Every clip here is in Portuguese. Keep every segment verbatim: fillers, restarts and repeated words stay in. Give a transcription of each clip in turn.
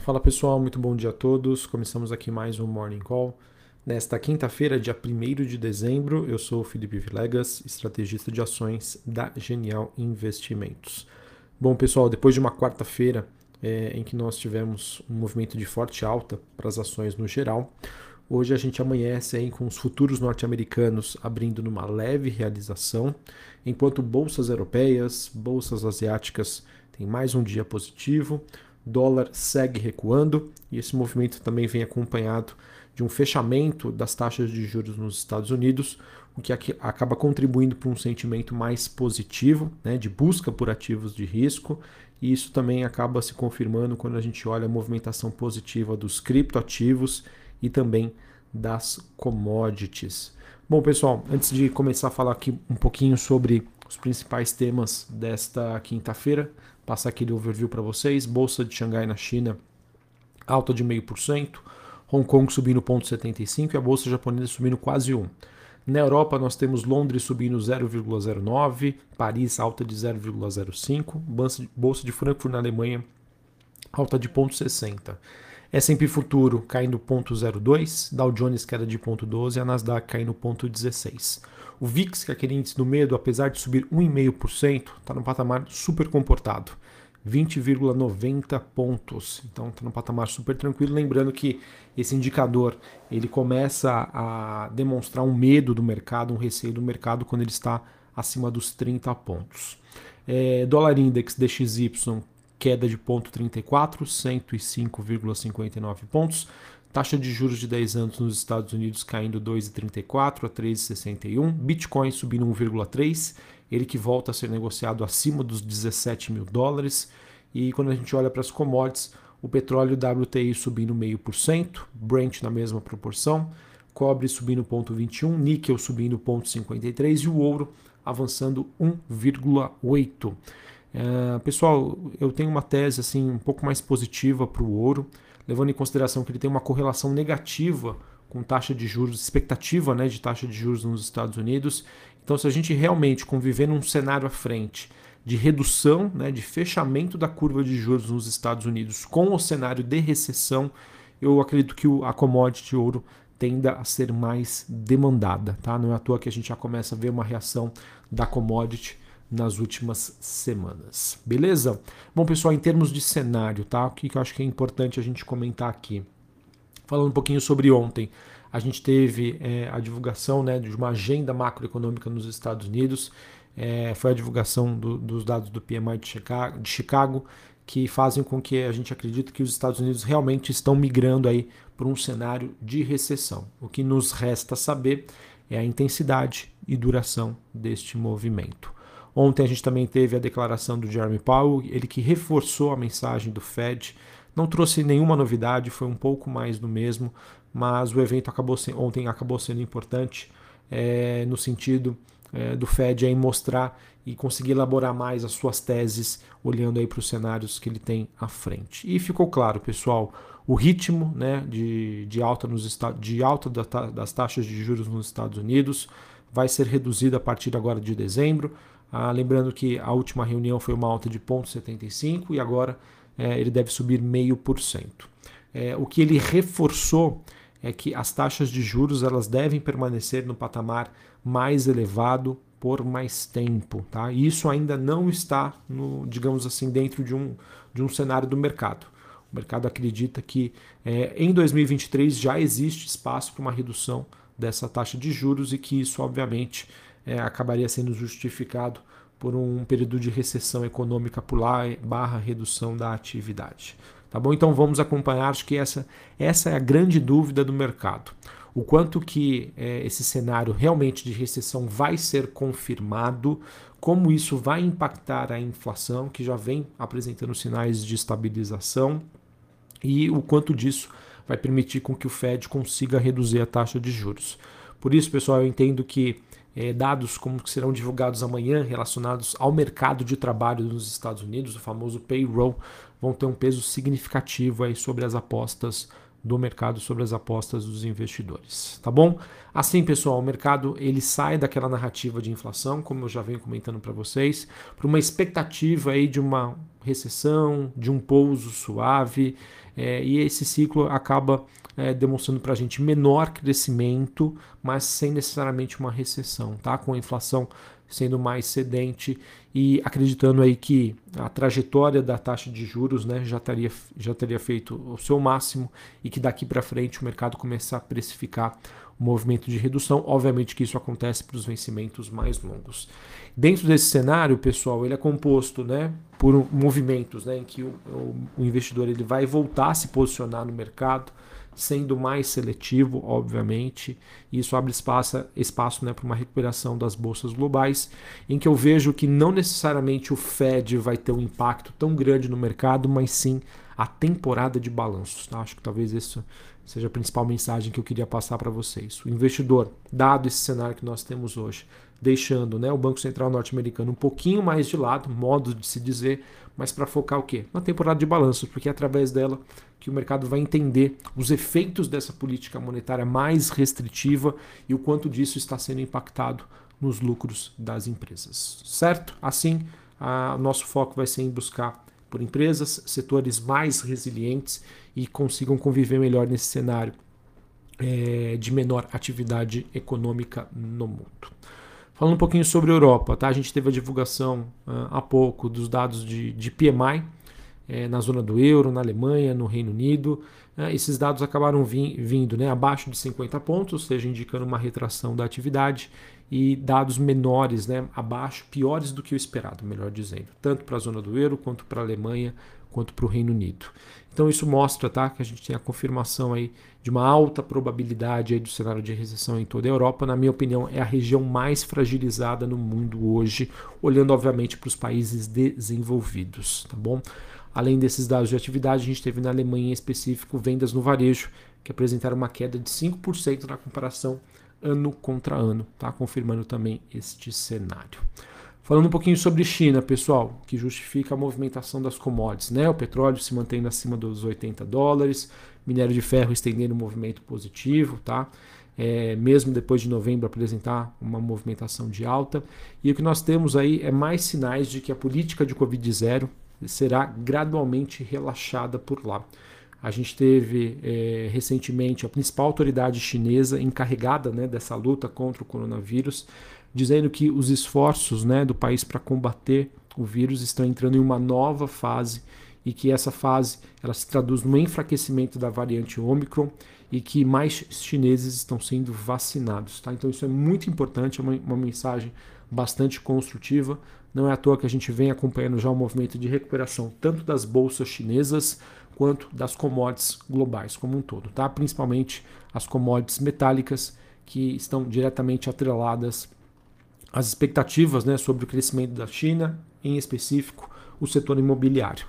Fala pessoal, muito bom dia a todos. Começamos aqui mais um Morning Call. Nesta quinta-feira, dia primeiro de dezembro, eu sou o Felipe Villegas, estrategista de ações da Genial Investimentos. Bom pessoal, depois de uma quarta-feira é, em que nós tivemos um movimento de forte alta para as ações no geral, hoje a gente amanhece aí com os futuros norte-americanos abrindo numa leve realização, enquanto bolsas europeias, bolsas asiáticas têm mais um dia positivo, dólar segue recuando e esse movimento também vem acompanhado de um fechamento das taxas de juros nos Estados Unidos, o que acaba contribuindo para um sentimento mais positivo, né, de busca por ativos de risco, e isso também acaba se confirmando quando a gente olha a movimentação positiva dos criptoativos e também das commodities. Bom pessoal, antes de começar a falar aqui um pouquinho sobre os principais temas desta quinta-feira, passar aquele overview para vocês. Bolsa de Xangai na China, alta de zero vírgula cinco por cento, Hong Kong subindo zero vírgula setenta e cinco por cento e a bolsa japonesa subindo quase um por cento. Na Europa nós temos Londres subindo zero vírgula zero nove por cento, Paris alta de zero vírgula zero cinco por cento, bolsa de Frankfurt na Alemanha alta de zero vírgula sessenta por cento. S and P Futuro caindo zero vírgula zero dois por cento, Dow Jones queda de zero vírgula doze por cento e a Nasdaq caindo zero vírgula dezesseis por cento. O V I X, que é aquele índice do medo, apesar de subir um vírgula cinco por cento, está num patamar super comportado, vinte vírgula noventa pontos. Então está num patamar super tranquilo. Lembrando que esse indicador ele começa a demonstrar um medo do mercado, um receio do mercado quando ele está acima dos trinta pontos. É, dólar Index D X Y queda de zero vírgula trinta e quatro por cento, cento e cinco vírgula cinquenta e nove pontos. Taxa de juros de dez anos nos Estados Unidos caindo dois vírgula trinta e quatro por cento a treze vírgula sessenta e um. Bitcoin subindo um vírgula três por cento, ele que volta a ser negociado acima dos dezessete mil dólares. E quando a gente olha para as commodities, o petróleo W T I subindo zero vírgula cinco por cento, Brent na mesma proporção, cobre subindo zero vírgula vinte e um por cento, níquel subindo zero vírgula cinquenta e três por cento e o ouro avançando um vírgula oito por cento. Uh, pessoal, eu tenho uma tese assim, um pouco mais positiva para o ouro, levando em consideração que ele tem uma correlação negativa com taxa de juros, expectativa, né, de taxa de juros nos Estados Unidos. Então, se a gente realmente conviver num cenário à frente de redução, né, de fechamento da curva de juros nos Estados Unidos com o cenário de recessão, eu acredito que a commodity ouro tenda a ser mais demandada, tá? Não é à toa que a gente já começa a ver uma reação da commodity nas últimas semanas, beleza? Bom pessoal, em termos de cenário, tá? O que eu acho que é importante a gente comentar aqui, falando um pouquinho sobre ontem, a gente teve é, a divulgação, né, de uma agenda macroeconômica nos Estados Unidos, é, foi a divulgação do, dos dados do P M I de Chicago, de Chicago, que fazem com que a gente acredite que os Estados Unidos realmente estão migrando aí para um cenário de recessão. O que nos resta saber é a intensidade e duração deste movimento. Ontem a gente também teve a declaração do Jerome Powell, ele que reforçou a mensagem do Fed, não trouxe nenhuma novidade, foi um pouco mais do mesmo, mas o evento acabou se... ontem acabou sendo importante é, no sentido é, do Fed aí mostrar e conseguir elaborar mais as suas teses, olhando aí para os cenários que ele tem à frente. E ficou claro, pessoal, o ritmo, né, de, de alta, nos esta... de alta da, das taxas de juros nos Estados Unidos vai ser reduzido a partir agora de dezembro. Ah, lembrando que a última reunião foi uma alta de zero vírgula setenta e cinco por cento e agora é, ele deve subir zero vírgula cinco por cento. É, o que ele reforçou é que as taxas de juros elas devem permanecer no patamar mais elevado por mais tempo, tá? E isso ainda não está, no, digamos assim, dentro de um, de um cenário do mercado. O mercado acredita que é, em dois mil e vinte e três já existe espaço para uma redução dessa taxa de juros e que isso, obviamente, É, acabaria sendo justificado por um período de recessão econômica por lá, barra redução da atividade. Tá bom? Então vamos acompanhar, acho que essa, essa é a grande dúvida do mercado. O quanto que é, esse cenário realmente de recessão vai ser confirmado, como isso vai impactar a inflação, que já vem apresentando sinais de estabilização, e o quanto disso vai permitir com que o Fed consiga reduzir a taxa de juros. Por isso, pessoal, eu entendo que É, dados como que serão divulgados amanhã relacionados ao mercado de trabalho nos Estados Unidos, o famoso payroll, vão ter um peso significativo aí sobre as apostas do mercado sobre as apostas dos investidores, tá bom? Assim, pessoal, o mercado ele sai daquela narrativa de inflação, como eu já venho comentando para vocês, para uma expectativa aí de uma recessão, de um pouso suave, é, e esse ciclo acaba é, demonstrando para a gente menor crescimento, mas sem necessariamente uma recessão, tá? Com a inflação sendo mais cedente e acreditando aí que a trajetória da taxa de juros, né, já teria, já teria feito o seu máximo e que daqui para frente o mercado começa a precificar o movimento de redução. Obviamente que isso acontece para os vencimentos mais longos. Dentro desse cenário, pessoal, ele é composto, né, por movimentos, né, em que o, o investidor ele vai voltar a se posicionar no mercado, sendo mais seletivo, obviamente, e isso abre espaço, espaço né, para uma recuperação das bolsas globais, em que eu vejo que não necessariamente o Fed vai ter um impacto tão grande no mercado, mas sim a temporada de balanços. Tá? Acho que talvez essa seja a principal mensagem que eu queria passar para vocês. O investidor, dado esse cenário que nós temos hoje, deixando, né, o Banco Central norte-americano um pouquinho mais de lado, modo de se dizer, mas para focar o quê? Na temporada de balanços, porque é através dela que o mercado vai entender os efeitos dessa política monetária mais restritiva e o quanto disso está sendo impactado nos lucros das empresas, certo? Assim, a, o nosso foco vai ser em buscar por empresas, setores mais resilientes e consigam conviver melhor nesse cenário é, de menor atividade econômica no mundo. Falando um pouquinho sobre a Europa, tá? A gente teve a divulgação uh, há pouco dos dados de, de P M I é, na zona do euro, na Alemanha, no Reino Unido. Né? Esses dados acabaram vim, vindo né, abaixo de cinquenta pontos, ou seja, indicando uma retração da atividade e dados menores, né, abaixo, piores do que o esperado, melhor dizendo, tanto para a zona do euro, quanto para a Alemanha, quanto para o Reino Unido. Então isso mostra, tá, que a gente tem a confirmação aí de uma alta probabilidade aí do cenário de recessão em toda a Europa. Na minha opinião, é a região mais fragilizada no mundo hoje, olhando obviamente para os países desenvolvidos, tá bom? Além desses dados de atividade, a gente teve na Alemanha em específico vendas no varejo, que apresentaram uma queda de cinco por cento na comparação ano contra ano, tá? Confirmando também este cenário. Falando um pouquinho sobre China, pessoal, que justifica a movimentação das commodities, né? O petróleo se mantendo acima dos oitenta dólares, minério de ferro estendendo um movimento positivo, tá? É, mesmo depois de novembro apresentar uma movimentação de alta. E o que nós temos aí é mais sinais de que a política de Covid zero será gradualmente relaxada por lá. A gente teve é, recentemente a principal autoridade chinesa encarregada, né, dessa luta contra o coronavírus, dizendo que os esforços, né, do país para combater o vírus estão entrando em uma nova fase e que essa fase ela se traduz no enfraquecimento da variante Ômicron e que mais chineses estão sendo vacinados. Tá? Então isso é muito importante, é uma, uma mensagem bastante construtiva. Não é à toa que a gente vem acompanhando já o movimento de recuperação tanto das bolsas chinesas quanto das commodities globais como um todo, tá? Principalmente as commodities metálicas que estão diretamente atreladas às expectativas, né, sobre o crescimento da China, em específico o setor imobiliário.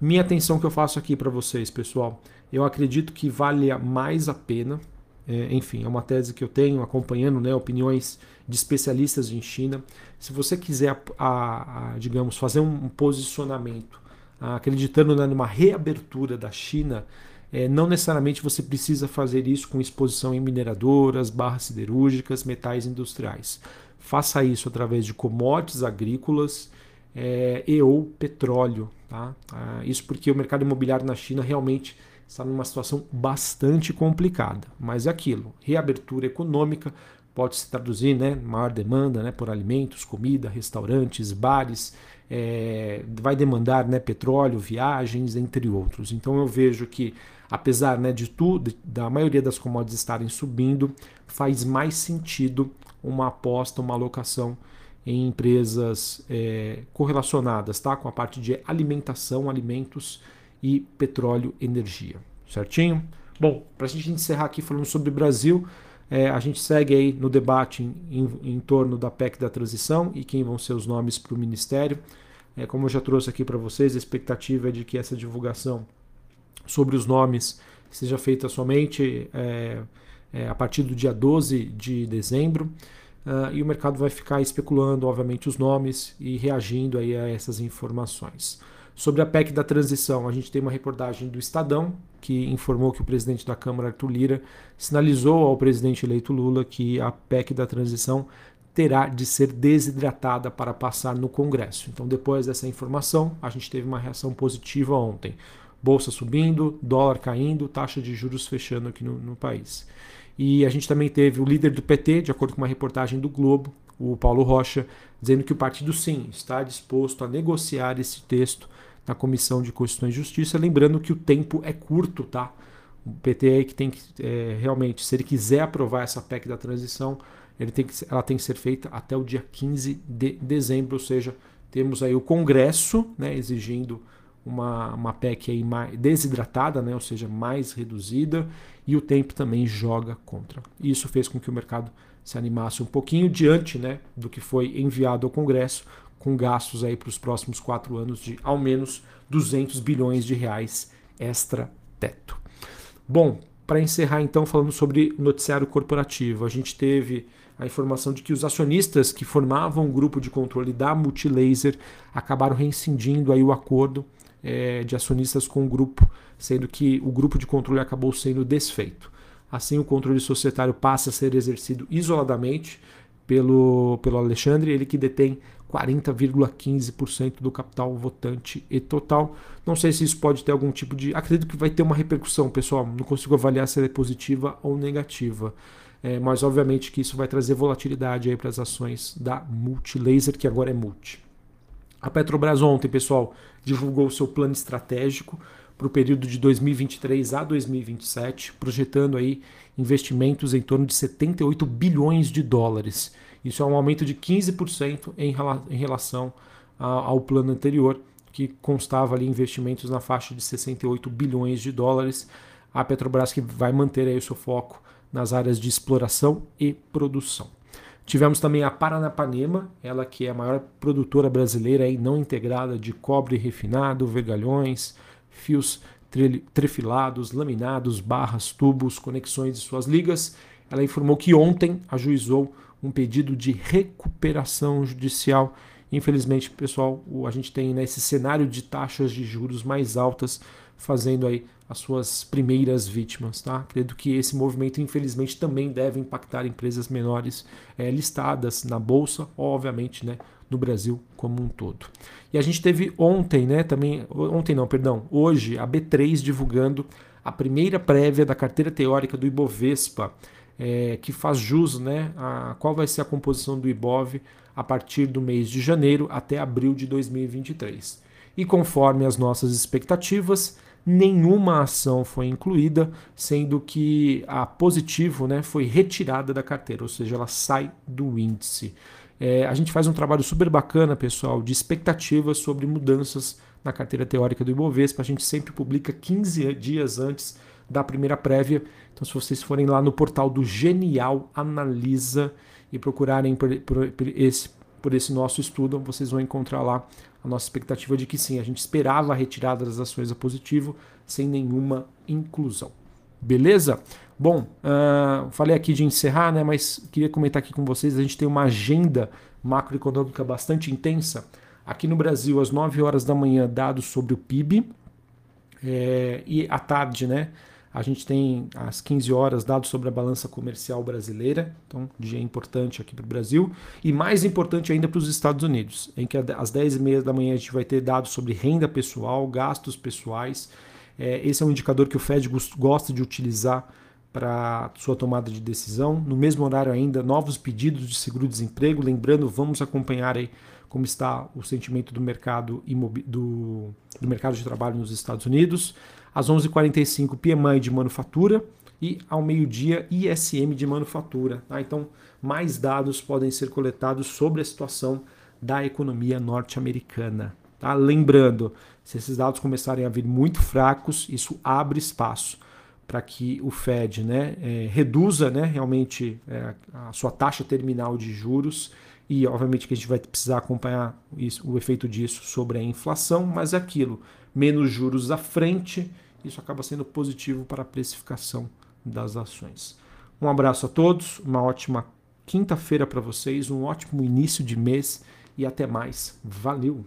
Minha atenção que eu faço aqui para vocês, pessoal, eu acredito que vale mais a pena, é, enfim, é uma tese que eu tenho acompanhando, né, opiniões de especialistas em China. Se você quiser, a, a, digamos, fazer um posicionamento acreditando, né, numa reabertura da China, é, não necessariamente você precisa fazer isso com exposição em mineradoras, barras siderúrgicas, metais industriais. Faça isso através de commodities agrícolas é, e ou petróleo. Tá? Ah, isso porque o mercado imobiliário na China realmente está numa situação bastante complicada. Mas é aquilo, reabertura econômica pode se traduzir, né, maior demanda, né, por alimentos, comida, restaurantes, bares, é, vai demandar, né, petróleo, viagens, entre outros. Então eu vejo que, apesar, né, de tudo, da maioria das commodities estarem subindo, faz mais sentido uma aposta, uma alocação em empresas é, correlacionadas, tá, com a parte de alimentação, alimentos e petróleo, energia. Certinho? Bom, para a gente encerrar aqui falando sobre o Brasil, É, a gente segue aí no debate em, em, em torno da P E C da transição e quem vão ser os nomes para o Ministério. É, como eu já trouxe aqui para vocês, a expectativa é de que essa divulgação sobre os nomes seja feita somente é, é, a partir do dia doze de dezembro. Uh, e o mercado vai ficar especulando, obviamente, os nomes e reagindo aí a essas informações. Sobre a P E C da transição, a gente tem uma reportagem do Estadão, que informou que o presidente da Câmara, Arthur Lira, sinalizou ao presidente eleito Lula que a P E C da transição terá de ser desidratada para passar no Congresso. Então, depois dessa informação, a gente teve uma reação positiva ontem. Bolsa subindo, dólar caindo, taxa de juros fechando aqui no, no país. E a gente também teve o líder do P T, de acordo com uma reportagem do Globo, o Paulo Rocha, dizendo que o partido sim está disposto a negociar esse texto na Comissão de Constituição e Justiça, lembrando que o tempo é curto, tá? O P T é que tem que, é, realmente, se ele quiser aprovar essa P E C da transição, Ele tem que, ela tem que ser feita até o dia quinze de dezembro, ou seja, temos aí o Congresso, né, exigindo uma, uma P E C aí mais desidratada, né, ou seja, mais reduzida, e o tempo também joga contra. Isso fez com que o mercado se animasse um pouquinho diante, né, do que foi enviado ao Congresso, com gastos aí para os próximos quatro anos de ao menos duzentos bilhões de reais extra-teto. Bom, para encerrar então falando sobre o noticiário corporativo, a gente teve a informação de que os acionistas que formavam o grupo de controle da Multilaser acabaram rescindindo aí o acordo é, de acionistas com o grupo, sendo que o grupo de controle acabou sendo desfeito. Assim, o controle societário passa a ser exercido isoladamente pelo, pelo Alexandre, ele que detém quarenta vírgula quinze por cento do capital votante e total. Não sei se isso pode ter algum tipo de... Acredito que vai ter uma repercussão, pessoal. Não consigo avaliar se ela é positiva ou negativa. É, mas, obviamente, que isso vai trazer volatilidade aí para as ações da Multilaser, que agora é Multi. A Petrobras ontem, pessoal, divulgou seu plano estratégico para o período de dois mil e vinte e três a dois mil e vinte e sete, projetando aí investimentos em torno de setenta e oito bilhões de dólares. Isso é um aumento de quinze por cento em relação ao plano anterior, que constava ali investimentos na faixa de sessenta e oito bilhões de dólares. A Petrobras que vai manter aí o seu foco nas áreas de exploração e produção. Tivemos também a Paranapanema, ela que é a maior produtora brasileira aí não integrada de cobre refinado, vergalhões, fios trefilados, laminados, barras, tubos, conexões e suas ligas. Ela informou que ontem ajuizou um pedido de recuperação judicial. Infelizmente, pessoal, a gente tem nesse cenário de taxas de juros mais altas fazendo aí as suas primeiras vítimas, tá? Acredito que esse movimento, infelizmente, também deve impactar empresas menores é, listadas na Bolsa, obviamente, né, no Brasil como um todo. E a gente teve ontem, né, também, ontem não, perdão, hoje, a B três divulgando a primeira prévia da carteira teórica do Ibovespa, É, que faz jus, né, a qual vai ser a composição do Ibov a partir do mês de janeiro até abril de dois mil e vinte e três. E conforme as nossas expectativas, nenhuma ação foi incluída, sendo que a Positivo, né, foi retirada da carteira, ou seja, ela sai do índice. É, a gente faz um trabalho super bacana, pessoal, de expectativas sobre mudanças na carteira teórica do Ibovespa. A gente sempre publica quinze dias antes da primeira prévia. Então, se vocês forem lá no portal do Genial Analisa e procurarem por, por, por, esse, por esse nosso estudo, vocês vão encontrar lá a nossa expectativa de que sim, a gente esperava a retirada das ações a Positivo sem nenhuma inclusão. Beleza? Bom, uh, falei aqui de encerrar, né, mas queria comentar aqui com vocês, a gente tem uma agenda macroeconômica bastante intensa. Aqui no Brasil, às nove horas da manhã, dados sobre o P I B, é, e à tarde, né, a gente tem às quinze horas dados sobre a balança comercial brasileira, então dia importante aqui para o Brasil, e mais importante ainda para os Estados Unidos, em que às dez e meia da manhã a gente vai ter dados sobre renda pessoal, gastos pessoais. É, esse é um indicador que o Fed gosta de utilizar para sua tomada de decisão. No mesmo horário ainda, novos pedidos de seguro-desemprego, lembrando, vamos acompanhar aí como está o sentimento do mercado, do, do mercado de trabalho nos Estados Unidos. Às onze e quarenta e cinco, P M I de Manufatura e, ao meio-dia, I S M de Manufatura. Tá? Então, mais dados podem ser coletados sobre a situação da economia norte-americana. Tá? Lembrando, se esses dados começarem a vir muito fracos, isso abre espaço para que o Fed, né, é, reduza, né, realmente é, a sua taxa terminal de juros e, obviamente, que a gente vai precisar acompanhar isso, o efeito disso sobre a inflação, mas é aquilo, menos juros à frente, isso acaba sendo positivo para a precificação das ações. Um abraço a todos, uma ótima quinta-feira para vocês, um ótimo início de mês e até mais. Valeu!